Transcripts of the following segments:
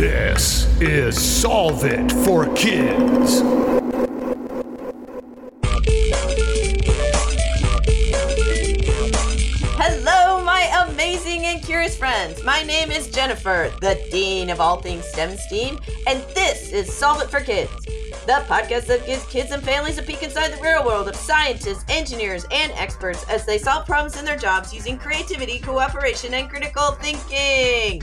This is Solve It For Kids. Hello, my amazing and curious friends. My name is Jennifer, the Dean of all things STEM and STEAM, and this is Solve It For Kids, the podcast that gives kids and families a peek inside the real world of scientists, engineers, and experts as they solve problems in their jobs using creativity, cooperation, and critical thinking.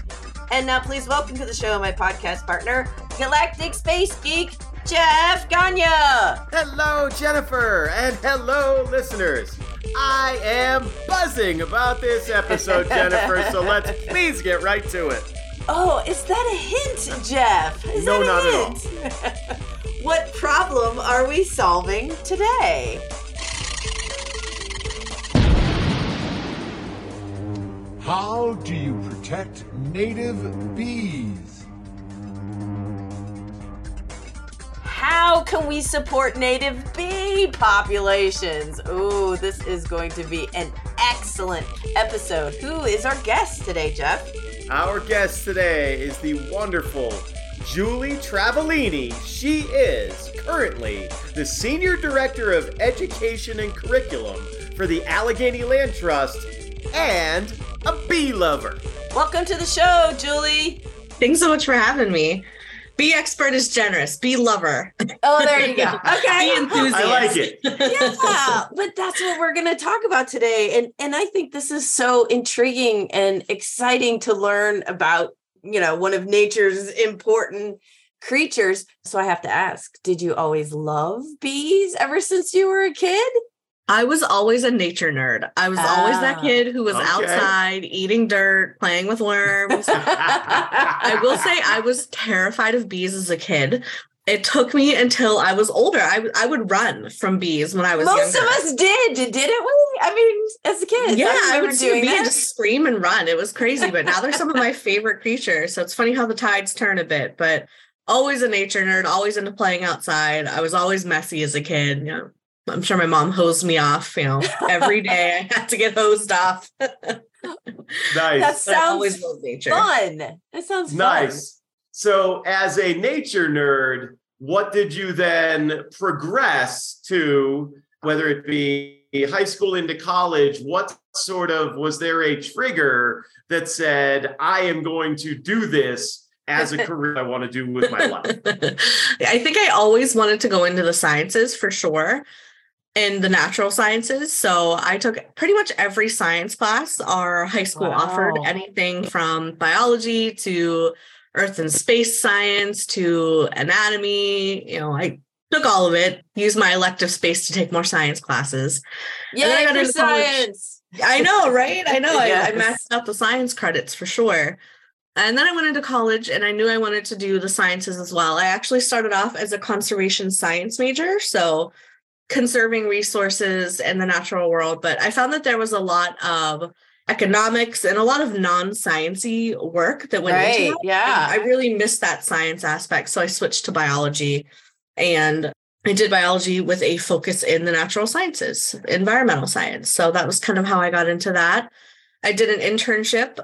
And now please welcome to the show my podcast partner, Galactic Space Geek, Jeff Gagne. Hello, Jennifer, and hello, listeners. I am buzzing about this episode, Jennifer, so let's please get right to it. Oh, is that a hint, Jeff? No, not at all. What problem are we solving today? How do you protect native bees? How can we support native bee populations? Ooh, this is going to be an excellent episode. Who is our guest today, Jeff? Our guest today is the wonderful Julie Travaglini. She is currently the Senior Director of Education and Curriculum for the Allegheny Land Trust and a bee lover. Welcome to the show, Julie. Thanks so much for having me. Bee expert is generous. Bee lover. Oh, there you go. Okay. Bee enthusiast. I like it. Yeah, but that's what we're going to talk about today. And I think this is so intriguing and exciting to learn about, you know, one of nature's important creatures. So I have to ask, did you always love bees ever since you were a kid? I was always a nature nerd. I was always that kid who was outside eating dirt, playing with worms. I will say I was terrified of bees as a kid. It took me until I was older. I would run from bees when I was younger. Most of us didn't we? I mean, as a kid. Yeah, I would see a bee and just scream and run. It was crazy, but now they're some of my favorite creatures. So it's funny how the tides turn a bit, but always a nature nerd, always into playing outside. I was always messy as a kid, yeah. I'm sure my mom hosed me off, you know, every day I had to get hosed off. Nice. That sounds fun. That sounds nice. So as a nature nerd, what did you then progress to, whether it be high school into college? What sort of, was there a trigger that said, I am going to do this as a career I want to do with my life? I think I always wanted to go into the sciences for sure. In the natural sciences. So I took pretty much every science class our high school offered, anything from biology to earth and space science to anatomy. You know, I took all of it, used my elective space to take more science classes. Yeah, for science. I know, right? I know. Yes. I messed up the science credits for sure. And then I went into college and I knew I wanted to do the sciences as well. I actually started off as a conservation science major. So conserving resources in the natural world, but I found that there was a lot of economics and a lot of non-sciencey work that went into it. Yeah, and I really missed that science aspect, so I switched to biology, and I did biology with a focus in the natural sciences, environmental science. So that was kind of how I got into that. I did an internship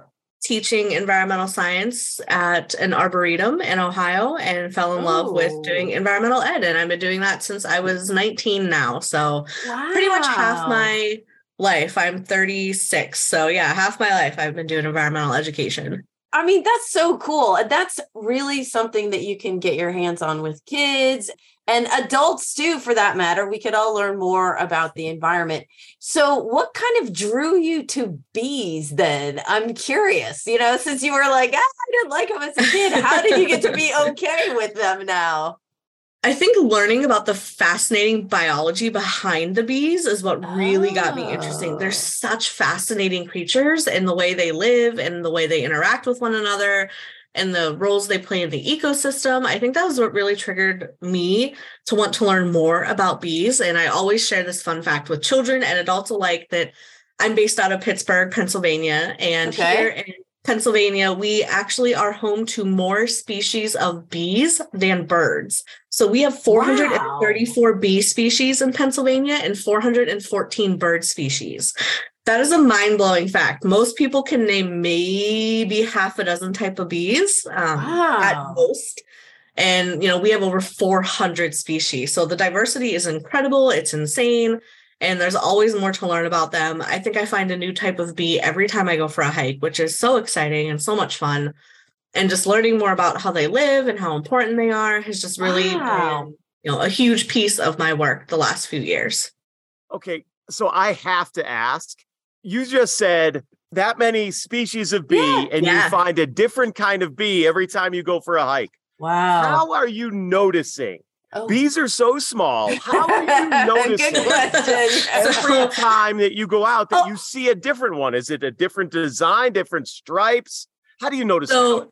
teaching environmental science at an arboretum in Ohio and fell in love with doing environmental ed. And I've been doing that since I was 19 now. So pretty much half my life, I'm 36. So yeah, half my life I've been doing environmental education. I mean, that's so cool. That's really something that you can get your hands on with kids and adults too, for that matter. We could all learn more about the environment. So what kind of drew you to bees then? I'm curious, you know, since you were like, I didn't like them as a kid. How did you get to be okay with them now? I think learning about the fascinating biology behind the bees is what really got me interested. They're such fascinating creatures and the way they live and the way they interact with one another and the roles they play in the ecosystem. I think that was what really triggered me to want to learn more about bees. And I always share this fun fact with children and adults alike that I'm based out of Pittsburgh, Pennsylvania. And here in Pennsylvania, we actually are home to more species of bees than birds. So we have 434 bee species in Pennsylvania and 414 bird species. That is a mind-blowing fact. Most people can name maybe half a dozen type of bees at most. And, you know, we have over 400 species. So the diversity is incredible. It's insane. And there's always more to learn about them. I think I find a new type of bee every time I go for a hike, which is so exciting and so much fun. And just learning more about how they live and how important they are has just really, you know, a huge piece of my work the last few years. Okay. So I have to ask, you just said that many species of bee you find a different kind of bee every time you go for a hike. Wow. How are you noticing? Oh. Bees are so small. How are you noticing every time that you go out that you see a different one? Is it a different design, different stripes? How do you notice that?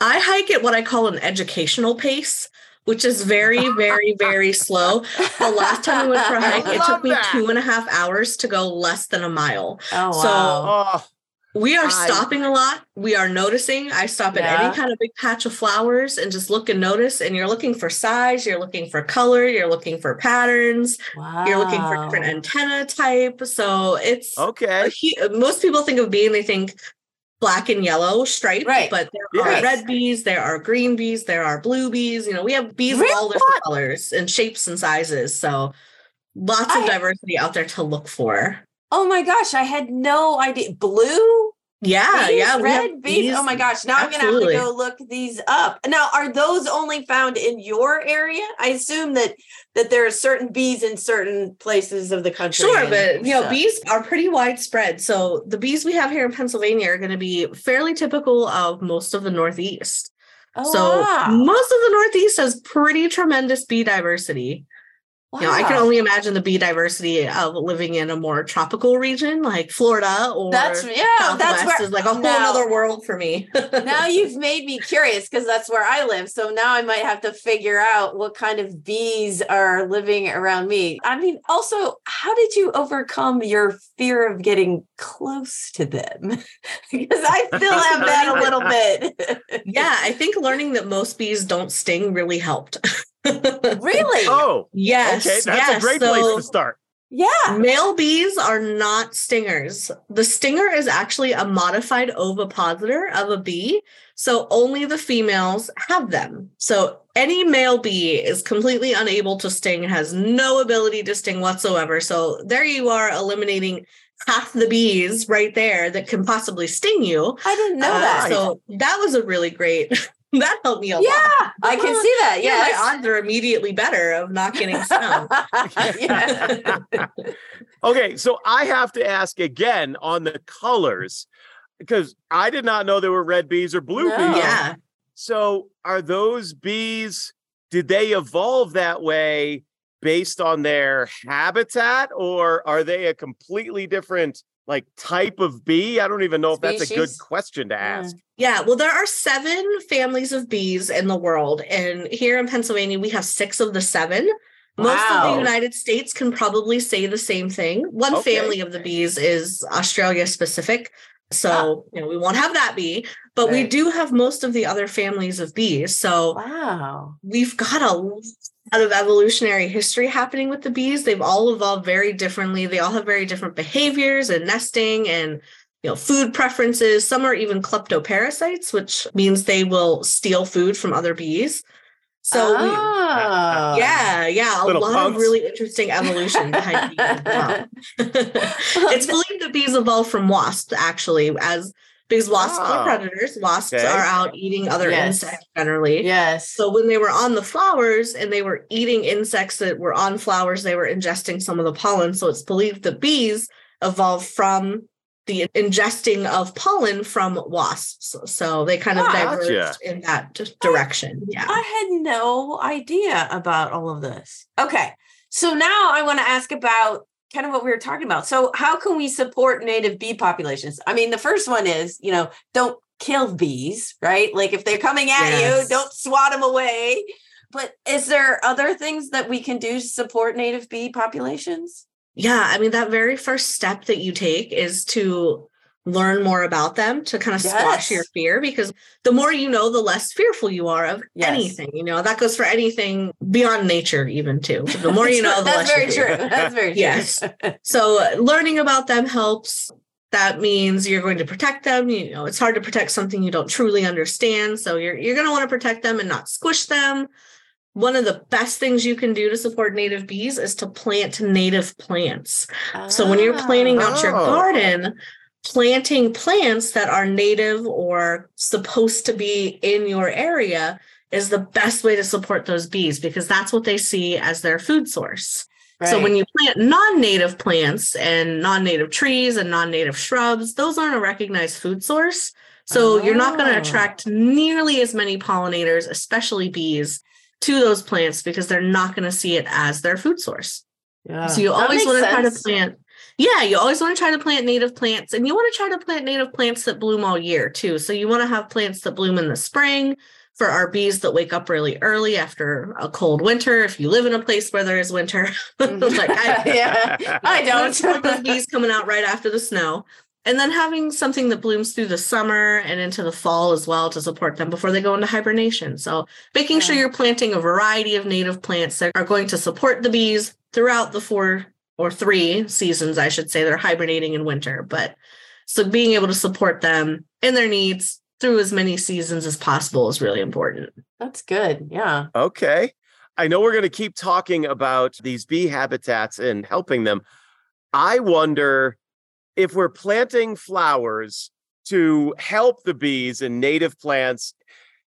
I hike at what I call an educational pace, which is very, very, very slow. The last time I went for a hike, it took me 2.5 hours to go less than a mile. Oh, so we are stopping a lot. We are noticing. I stop at any kind of big patch of flowers and just look and notice. And you're looking for size. You're looking for color. You're looking for patterns. Wow. You're looking for different antenna type. So it's okay. Most people think of bee and they think black and yellow stripes, but there are red bees, there are green bees, there are blue bees. You know, we have bees of all different colors and shapes and sizes. So lots of diversity out there to look for. Oh my gosh, I had no idea. Blue? Yeah, bees, yeah. Red bees. Oh my gosh. Now I'm going to have to go look these up. Now, are those only found in your area? I assume that there are certain bees in certain places of the country. Sure, but you know, bees are pretty widespread. So the bees we have here in Pennsylvania are going to be fairly typical of most of the Northeast. Oh, so most of the Northeast has pretty tremendous bee diversity. Wow. You know, I can only imagine the bee diversity of living in a more tropical region like Florida or Southwest is like a whole other world for me. Now you've made me curious because that's where I live. So now I might have to figure out what kind of bees are living around me. I mean, also, how did you overcome your fear of getting close to them? Because I still have that a little bit. Yeah, I think learning that most bees don't sting really helped. Really? Oh, yes. Okay, that's a great place to start. Yeah. Male bees are not stingers. The stinger is actually a modified ovipositor of a bee. So only the females have them. So any male bee is completely unable to sting, has no ability to sting whatsoever. So there you are, eliminating half the bees right there that can possibly sting you. I didn't know that. So that was a really great... That helped me a lot. Yeah, I can see that. Yeah, my odds are immediately better of not getting stung. Okay, so I have to ask again on the colors, because I did not know there were red bees or blue bees. Yeah. So are those bees, did they evolve that way based on their habitat, or are they a completely different like type of bee? I don't even know if that's a good question to ask. Yeah, well, there are 7 families of bees in the world. And here in Pennsylvania, we have 6 of the 7. Wow. Most of the United States can probably say the same thing. One family of the bees is Australia specific. So, you know, we won't have that bee, but we do have most of the other families of bees. So we've got a lot of evolutionary history happening with the bees. They've all evolved very differently. They all have very different behaviors and nesting and, you know, food preferences. Some are even kleptoparasites, which means they will steal food from other bees. So a lot of really interesting evolution behind bees. It's believed that bees evolved from wasps, actually, because wasps are predators. Wasps are out eating other insects generally. Yes. So when they were on the flowers and they were eating insects that were on flowers, they were ingesting some of the pollen. So it's believed that bees evolved from the ingesting of pollen from wasps. So they kind of diverged in that direction. Yeah. I had no idea about all of this. Okay. So now I want to ask about kind of what we were talking about. So how can we support native bee populations? I mean, the first one is, you know, don't kill bees, right? Like if they're coming at you, don't swat them away. But is there other things that we can do to support native bee populations? Yeah, I mean, that very first step that you take is to learn more about them, to kind of squash your fear, because the more you know, the less fearful you are of anything. You know, that goes for anything beyond nature even too. So the more you know, the less you fear. That's very true. Yes. So learning about them helps. That means you're going to protect them. You know, it's hard to protect something you don't truly understand. So you're going to want to protect them and not squish them. One of the best things you can do to support native bees is to plant native plants. Oh. So when you're planning out your garden, planting plants that are native or supposed to be in your area is the best way to support those bees, because that's what they see as their food source. Right. So when you plant non-native plants and non-native trees and non-native shrubs, those aren't a recognized food source. So you're not going to attract nearly as many pollinators, especially bees, to those plants because they're not going to see it as their food source. Yeah. So you always want to try to plant. Yeah, you always want to try to plant native plants, and you want to try to plant native plants that bloom all year too. So you want to have plants that bloom in the spring for our bees that wake up really early after a cold winter. If you live in a place where there is winter, like I don't want those bees coming out right after the snow. And then having something that blooms through the summer and into the fall as well to support them before they go into hibernation. So making sure you're planting a variety of native plants that are going to support the bees throughout the 4 or 3 seasons, I should say. They're hibernating in winter, but so being able to support them and their needs through as many seasons as possible is really important. That's good. Yeah. Okay. I know we're going to keep talking about these bee habitats and helping them. I wonder, if we're planting flowers to help the bees and native plants,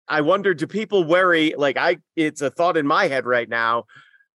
I wonder, do people worry, it's a thought in my head right now,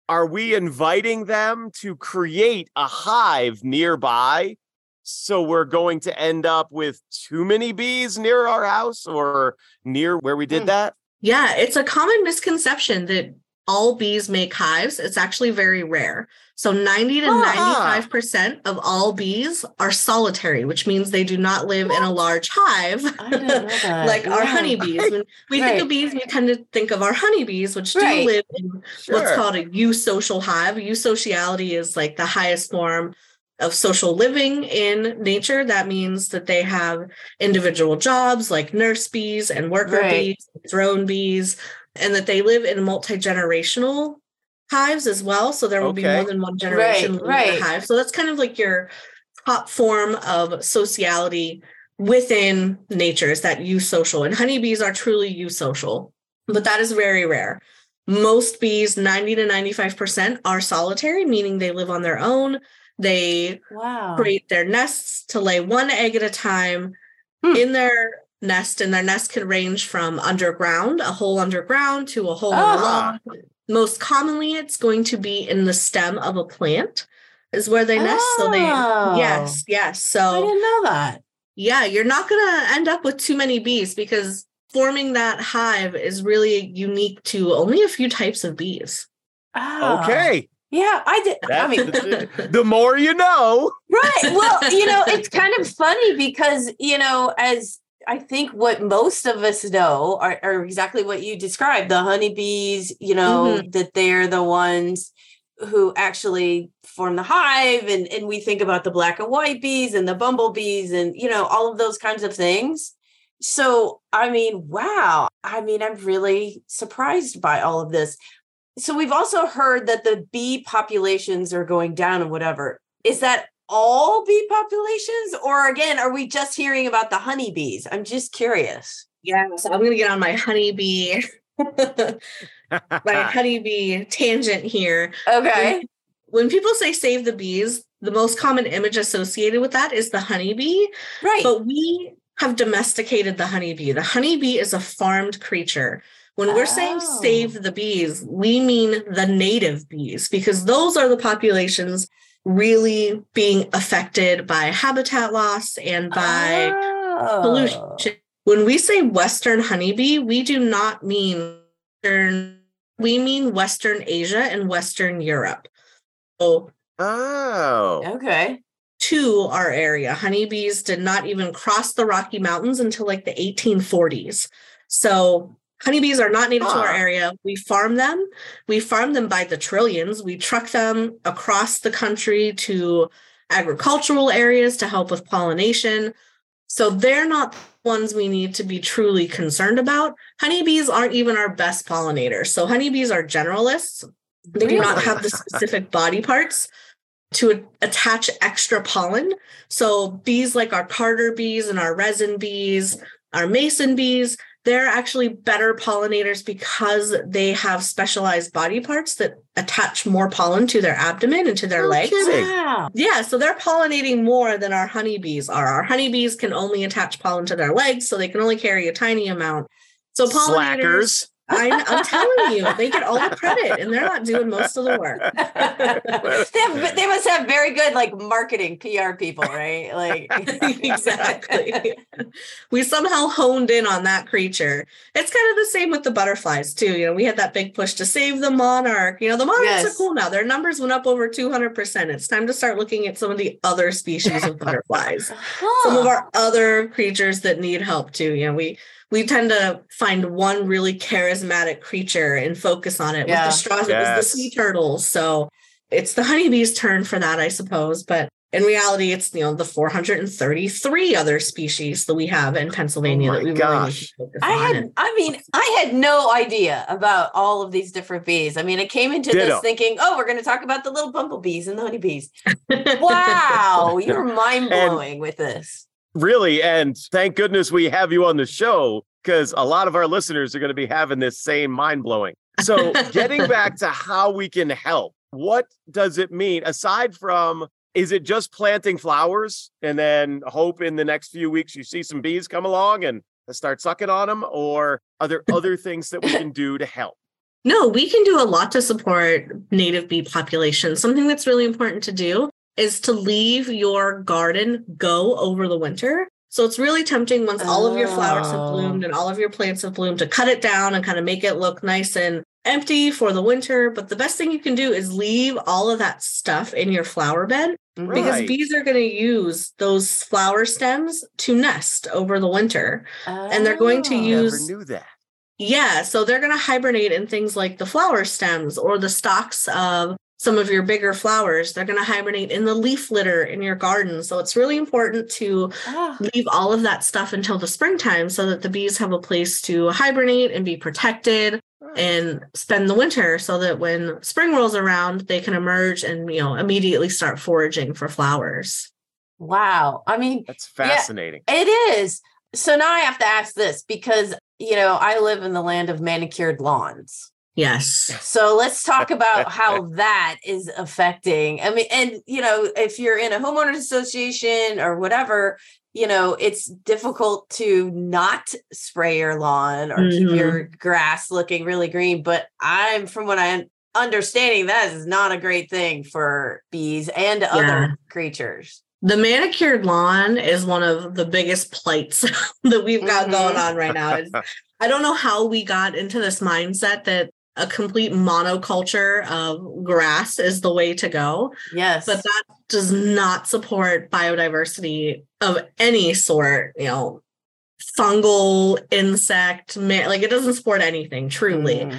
are we inviting them to create a hive nearby? So we're going to end up with too many bees near our house or near where we did that? Yeah, it's a common misconception that all bees make hives. It's actually very rare. So 90 to 95% of all bees are solitary, which means they do not live in a large hive like our honeybees. When we think of bees, we tend to think of our honeybees, which do live in what's called a eusocial hive. Eusociality is like the highest form of social living in nature. That means that they have individual jobs like nurse bees and worker bees, drone bees, and that they live in multi-generational hives as well. So there will be more than one generation living in a hive. So that's kind of like your top form of sociality within nature, is that eusocial. And honeybees are truly eusocial, but that is very rare. Most bees, 90 to 95%, are solitary, meaning they live on their own. They create their nests to lay one egg at a time in their nest, and their nest can range from underground, a hole underground, to a hole in a log. Most commonly, it's going to be in the stem of a plant is where they nest. So they, yes. So I didn't know that. Yeah, you're not going to end up with too many bees because forming that hive is really unique to only a few types of bees. Oh. Okay. Yeah, I did. I mean, the more you know. Right. Well, you know, it's kind of funny because, you know, as I think what most of us know are exactly what you described, the honeybees, you know, that they're the ones who actually form the hive. And we think about the black and white bees and the bumblebees and, you know, all of those kinds of things. So, I mean, wow. I mean, I'm really surprised by all of this. So we've also heard that the bee populations are going down and whatever. Is that all bee populations? Or again, are we just hearing about the honeybees? I'm just curious. Yeah, so I'm going to get on my honeybee, tangent here. Okay. When people say save the bees, the most common image associated with that is the honeybee. Right. But we have domesticated the honeybee. The honeybee is a farmed creature. When we're saying save the bees, we mean the native bees, because those are the populations really being affected by habitat loss and by pollution. When we say Western honeybee, we do not mean Western, we mean Western Asia and Western Europe. So, to our area, honeybees did not even cross the Rocky Mountains until like the 1840s. So honeybees are not native to our area. We farm them. We farm them by the trillions. We truck them across the country to agricultural areas to help with pollination. So they're not the ones we need to be truly concerned about. Honeybees aren't even our best pollinators. So honeybees are generalists. They do not have the specific body parts to attach extra pollen. So bees like our carder bees and our resin bees, our mason bees, they're actually better pollinators because they have specialized body parts that attach more pollen to their abdomen and to their legs. Kidding. Yeah, so they're pollinating more than our honeybees are. Our honeybees can only attach pollen to their legs, so they can only carry a tiny amount. So pollinators... Slackers. I'm telling you, they get all the credit and they're not doing most of the work. They must have very good marketing PR people, right? Exactly. We somehow honed in on that creature. It's kind of the same with the butterflies too. We had that big push to save the monarch. The monarchs are cool now. Their numbers went up over 200%. It's time to start looking at some of the other species of butterflies. Some of our other creatures that need help too. We tend to find one really charismatic creature and focus on it. Yeah. With the straws, it was the sea turtles. So it's the honeybee's turn for that, I suppose. But in reality, it's, the 433 other species that we have in Pennsylvania that we really need to focus on. I had no idea about all of these different bees. I came into this thinking, we're going to talk about the little bumblebees and the honeybees. Wow, you're mind-blowing with this. Really, and thank goodness we have you on the show, because a lot of our listeners are going to be having this same mind-blowing. So getting back to how we can help, what does it mean? Aside from, is it just planting flowers and then hope in the next few weeks you see some bees come along and start sucking on them? Or are there other things that we can do to help? No, we can do a lot to support native bee populations. Something that's really important to do is to leave your garden go over the winter. So it's really tempting once all of your flowers have bloomed and all of your plants have bloomed to cut it down and kind of make it look nice and empty for the winter. But the best thing you can do is leave all of that stuff in your flower bed, because bees are going to use those flower stems to nest over the winter. And they're going to use... Never knew that. Yeah, so they're going to hibernate in things like the flower stems or the stalks of some of your bigger flowers. They're going to hibernate in the leaf litter in your garden. So it's really important to leave all of that stuff until the springtime so that the bees have a place to hibernate and be protected and spend the winter, so that when spring rolls around, they can emerge and, immediately start foraging for flowers. Wow. That's fascinating. Yeah, it is. So now I have to ask this because, I live in the land of manicured lawns. Yes. So let's talk about how that is affecting. If you're in a homeowners association or whatever, it's difficult to not spray your lawn or keep your grass looking really green. But from what I'm understanding, that is not a great thing for bees and other creatures. The manicured lawn is one of the biggest plights that we've got going on right now. I don't know how we got into this mindset that a complete monoculture of grass is the way to go. Yes. But that does not support biodiversity of any sort, fungal, insect, it doesn't support anything truly.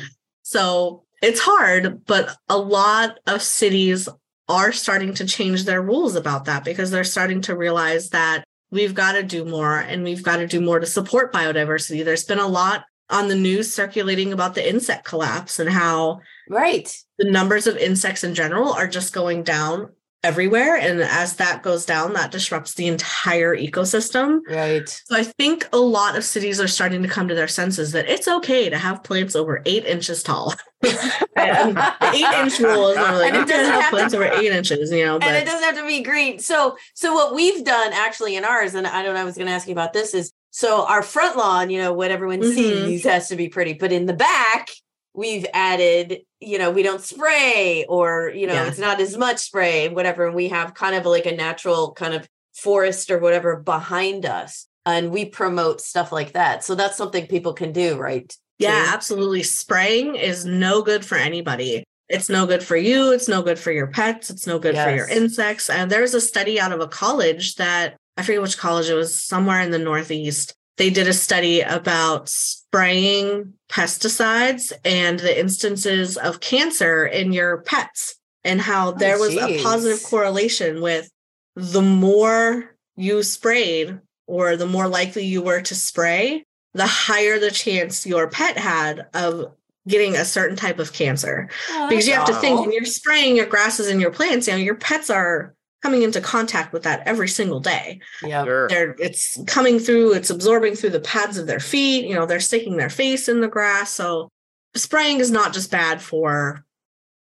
So it's hard, but a lot of cities are starting to change their rules about that because they're starting to realize that we've got to do more, and we've got to do more to support biodiversity. There's been a lot on the news circulating about the insect collapse and how the numbers of insects in general are just going down everywhere. And as that goes down, that disrupts the entire ecosystem. Right. So I think a lot of cities are starting to come to their senses that it's okay to have plants over 8 inches tall. The 8-inch rule is it doesn't have plants over 8 inches, but it doesn't have to be green. So what we've done actually in ours, and I don't know, I was going to ask you about this, is so our front lawn, what everyone sees has to be pretty, but in the back, we've added, we don't spray or, it's not as much spray and whatever. And we have kind of like a natural kind of forest or whatever behind us. And we promote stuff like that. So that's something people can do, right? Yeah, absolutely. Spraying is no good for anybody. It's no good for you. It's no good for your pets. It's no good for your insects. And there's a study out of a college that I forget which college it was, somewhere in the Northeast. They did a study about spraying pesticides and the instances of cancer in your pets and how there was a positive correlation with the more you sprayed or the more likely you were to spray, the higher the chance your pet had of getting a certain type of cancer. Oh, because you have to think, when you're spraying your grasses and your plants, you know, your pets are coming into contact with that every single day. Yeah, sure. It's coming through, it's absorbing through the pads of their feet. You know, they're sticking their face in the grass. So spraying is not just bad for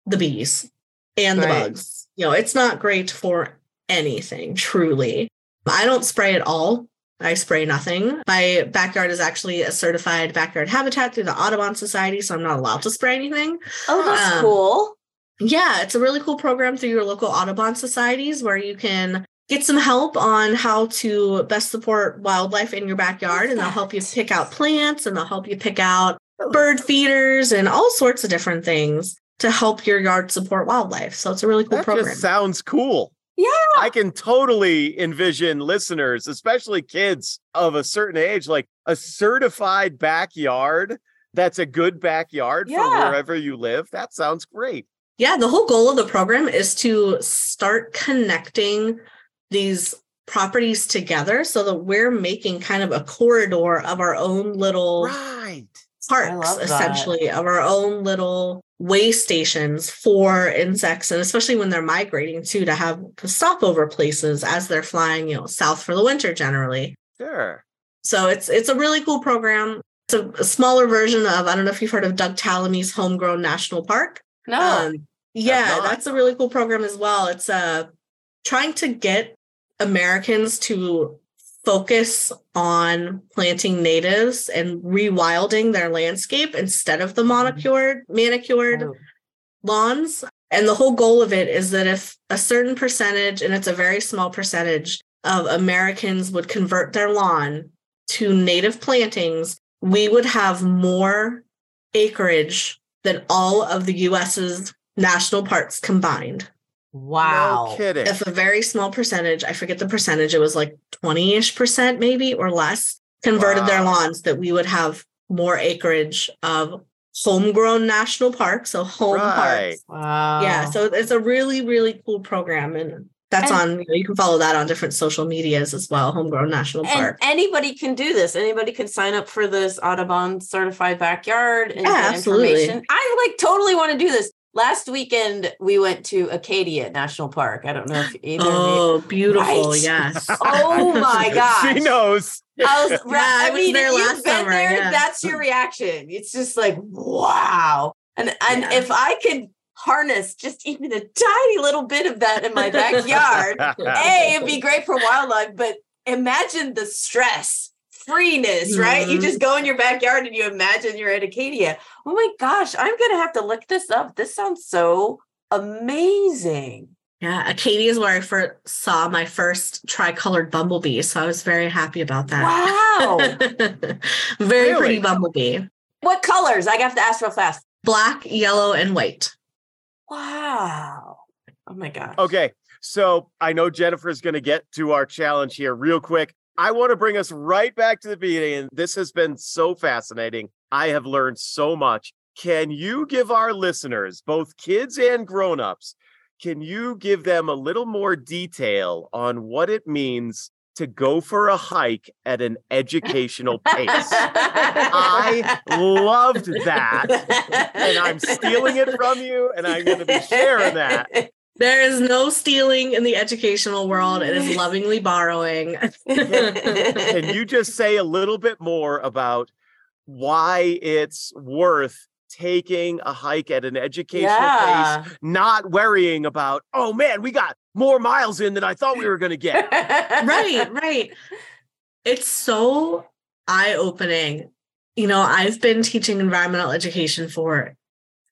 the bees and the bugs. You know, it's not great for anything, truly. I don't spray at all. I spray nothing. My backyard is actually a certified backyard habitat through the Audubon Society, so I'm not allowed to spray anything. Oh, that's cool. Yeah, it's a really cool program through your local Audubon societies where you can get some help on how to best support wildlife in your backyard. And they'll help you pick out plants, and they'll help you pick out bird feeders and all sorts of different things to help your yard support wildlife. So it's a really cool program. That just sounds cool. Yeah. I can totally envision listeners, especially kids of a certain age, like a certified backyard. That's a good backyard for wherever you live. That sounds great. Yeah. The whole goal of the program is to start connecting these properties together so that we're making kind of a corridor of our own little parks, essentially, of our own little way stations for insects, and especially when they're migrating too, to have stopover places as they're flying, you know, south for the winter generally. Sure. So it's a really cool program. It's a smaller version of, I don't know if you've heard of Doug Tallamy's Homegrown National Park. No. That's a really cool program as well. It's trying to get Americans to focus on planting natives and rewilding their landscape instead of the manicured lawns. And the whole goal of it is that if a certain percentage, and it's a very small percentage, of Americans would convert their lawn to native plantings, we would have more acreage than all of the U.S.'s national parks combined. Wow. No kidding. If a very small percentage, I forget the percentage, it was like 20-ish percent maybe or less, converted their lawns, that we would have more acreage of homegrown national parks, so parks. Wow. Yeah, so it's a really, really cool program. And that's on, you know, you can follow that on different social medias as well, Homegrown National Park. And anybody can do this. Anybody can sign up for this Audubon Certified Backyard and get information. I totally want to do this. Last weekend, we went to Acadia National Park. I don't know if either of you. Oh, beautiful. Right? Yes. Oh, my gosh. She knows. I was there last summer. Yeah. That's your reaction. It's just like, wow. And if I could harness just even a tiny little bit of that in my backyard, it'd be great for wildlife. But imagine the stress, freeness, right? You just go in your backyard and you imagine you're at Acadia. Oh my gosh, I'm going to have to look this up. This sounds so amazing. Yeah, Acadia is where I first saw my first tricolored bumblebee. So I was very happy about that. Wow. Very pretty bumblebee. What colors? I have to ask real fast. Black, yellow, and white. Wow. Oh my gosh. Okay. So I know Jennifer's going to get to our challenge here real quick. I want to bring us right back to the beginning. This has been so fascinating. I have learned so much. Can you give our listeners, both kids and grown-ups, can you give them a little more detail on what it means to go for a hike at an educational pace? I loved that. And I'm stealing it from you, and I'm going to be sharing that. There is no stealing in the educational world. It is lovingly borrowing. Can you just say a little bit more about why it's worth taking a hike at an educational pace, not worrying about, oh man, we got more miles in than I thought we were going to get. Right. It's so eye-opening. You know, I've been teaching environmental education for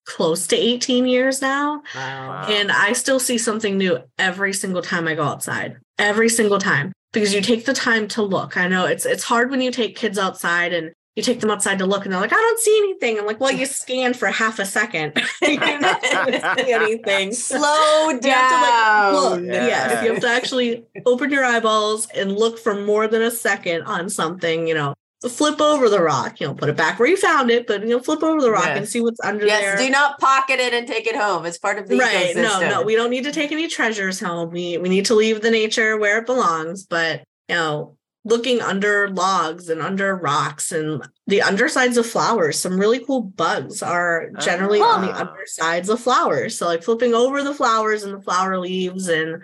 close to 18 years now. Wow. And I still see something new every single time I go outside, every single time, because you take the time to look. I know it's hard when you take kids outside and you take them outside to look and they're like, I don't see anything. I'm like, well, you scan for half a second. You're not going to see anything. Slow down. You have to look. Yeah. Yes. You have to actually open your eyeballs and look for more than a second on something, you know. Flip over the rock, you know, put it back where you found it, but, you know, flip over the rock and see what's under there. Yes, do not pocket it and take it home. It's part of the ecosystem. No, we don't need to take any treasures home. We need to leave the nature where it belongs. But, you know, looking under logs and under rocks and the undersides of flowers. Some really cool bugs are generally on the undersides of flowers. So like flipping over the flowers and the flower leaves and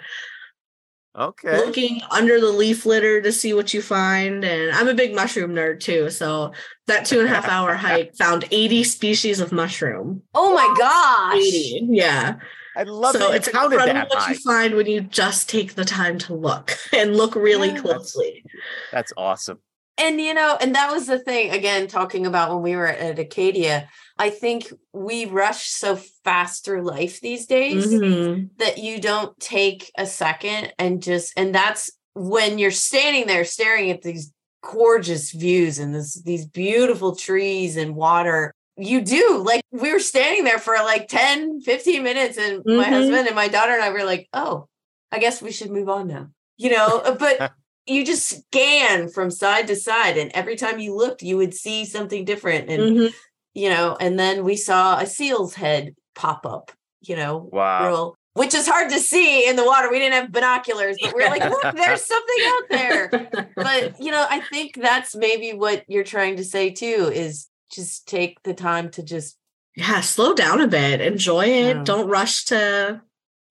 looking under the leaf litter to see what you find. And I'm a big mushroom nerd too. So that 2.5-hour hike found 80 species of mushroom. Oh my gosh. 80. Yeah. I love so it's how that what you find when you just take the time to look and look really closely. That's awesome. And, you know, and that was the thing, again, talking about when we were at Acadia, I think we rush so fast through life these days that you don't take a second and just, and that's when you're standing there staring at these gorgeous views and these beautiful trees and water. You do. Like we were standing there for like 10, 15 minutes and my husband and my daughter and I were like, oh, I guess we should move on now, you know, but you just scan from side to side. And every time you looked, you would see something different. And, you know, and then we saw a seal's head pop up, you know, which is hard to see in the water. We didn't have binoculars, but we're like, look, there's something out there. But, you know, I think that's maybe what you're trying to say too, is just take the time to just slow down a bit, enjoy it. Don't rush to,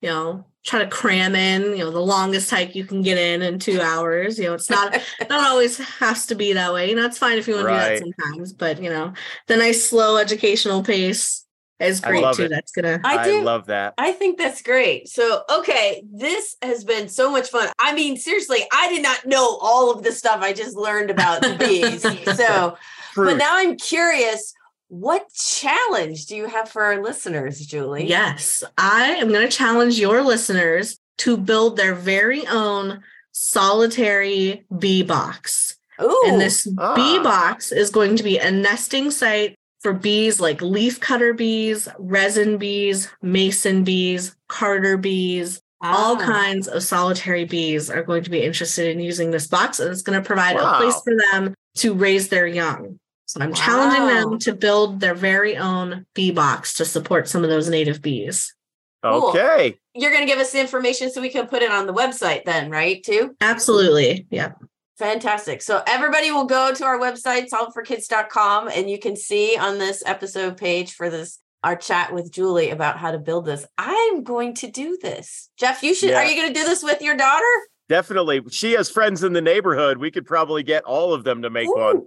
you know, try to cram in, you know, the longest hike you can get in 2 hours. You know, it's not not always has to be that way. You know, it's fine if you want to do that sometimes, but you know, the nice slow educational pace is great too. It. That's gonna I love that. I think that's great. So okay, this has been so much fun. I mean, seriously, I did not know all of the stuff I just learned about the bees. So but now I'm curious, what challenge do you have for our listeners, Julie? Yes, I am going to challenge your listeners to build their very own solitary bee box. Ooh, and this bee box is going to be a nesting site for bees like leafcutter bees, resin bees, mason bees, carder bees. All kinds of solitary bees are going to be interested in using this box, and it's going to provide a place for them to raise their young. So I'm challenging them to build their very own bee box to support some of those native bees. Okay. Cool. You're going to give us the information so we can put it on the website then, right, too? Absolutely. Yeah. Fantastic. So everybody will go to our website, solveforkids.com, and you can see on this episode page for this our chat with Julie about how to build this. I'm going to do this. Jeff, you should, are you going to do this with your daughter? Definitely. She has friends in the neighborhood. We could probably get all of them to make one.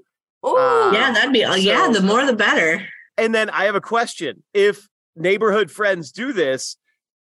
Ooh. Yeah, that'd be, yeah, the more the better. And then I have a question. If neighborhood friends do this,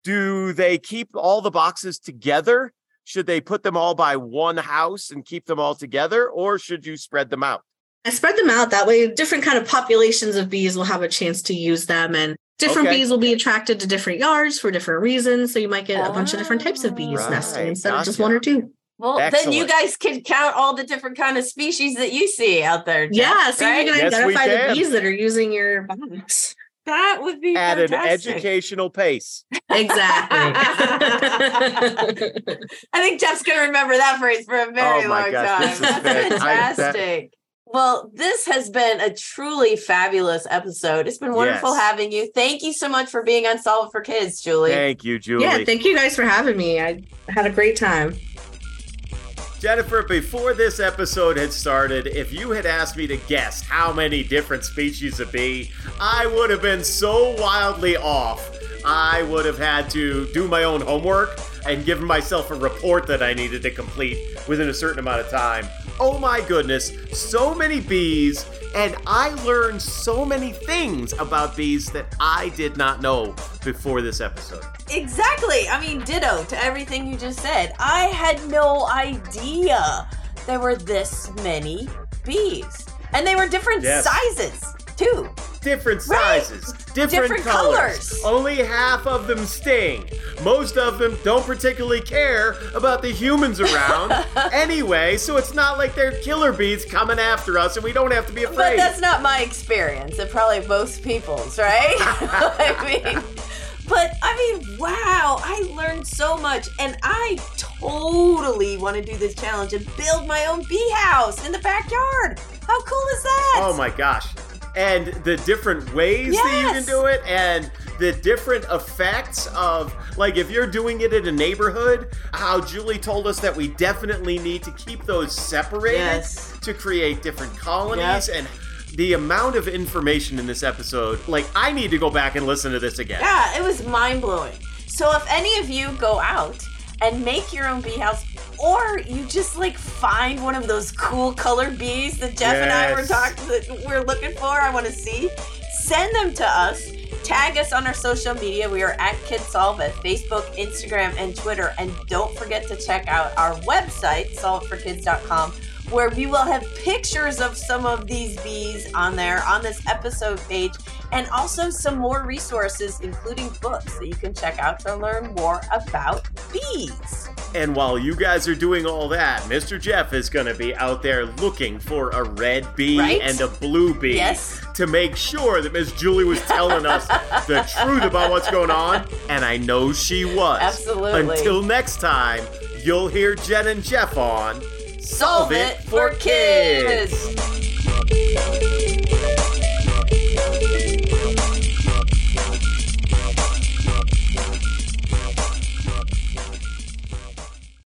do they keep all the boxes together? Should they put them all by one house and keep them all together? Or should you spread them out? I spread them out that way. Different kind of populations of bees will have a chance to use them, and different bees will be attracted to different yards for different reasons. So you might get a bunch of different types of bees nesting instead of just one or two. Well, then you guys can count all the different kind of species that you see out there. Jeff, so you can identify the bees that are using your box. That would be at fantastic. An educational pace. Exactly. I think Jeff's going to remember that phrase for a very long time. That's fantastic. Well, this has been a truly fabulous episode. It's been wonderful having you. Thank you so much for being on Solve It For Kids, Julie. Thank you, Julie. Yeah, thank you guys for having me. I had a great time. Jennifer, before this episode had started, if you had asked me to guess how many different species of bee, I would have been so wildly off. I would have had to do my own homework and given myself a report that I needed to complete within a certain amount of time. Oh my goodness, so many bees, and I learned so many things about bees that I did not know before this episode. Exactly. I mean, ditto to everything you just said. I had no idea there were this many bees, and they were different sizes too. Different sizes, different colors. Only half of them sting. Most of them don't particularly care about the humans around anyway, so it's not like they're killer bees coming after us and we don't have to be afraid. But that's not my experience. It probably most people's, right? I mean, wow, I learned so much, and I totally want to do this challenge and build my own bee house in the backyard. How cool is that? Oh my gosh. And the different ways that you can do it, and the different effects of, like, if you're doing it in a neighborhood, how Julie told us that we definitely need to keep those separated to create different colonies and the amount of information in this episode. Like, I need to go back and listen to this again. Yeah, it was mind-blowing. So if any of you go out and make your own bee house, or you just, like, find one of those cool colored bees that Jeff and I were we're looking for, I want to see, send them to us. Tag us on our social media. We are at KidSolve at Facebook, Instagram, and Twitter. And don't forget to check out our website, solveforkids.com, where we will have pictures of some of these bees on there, on this episode page, and also some more resources, including books that you can check out to learn more about bees. And while you guys are doing all that, Mr. Jeff is going to be out there looking for a red bee and a blue bee to make sure that Miss Julie was telling us the truth about what's going on. And I know she was. Absolutely. Until next time, you'll hear Jen and Jeff on Solve It For Kids.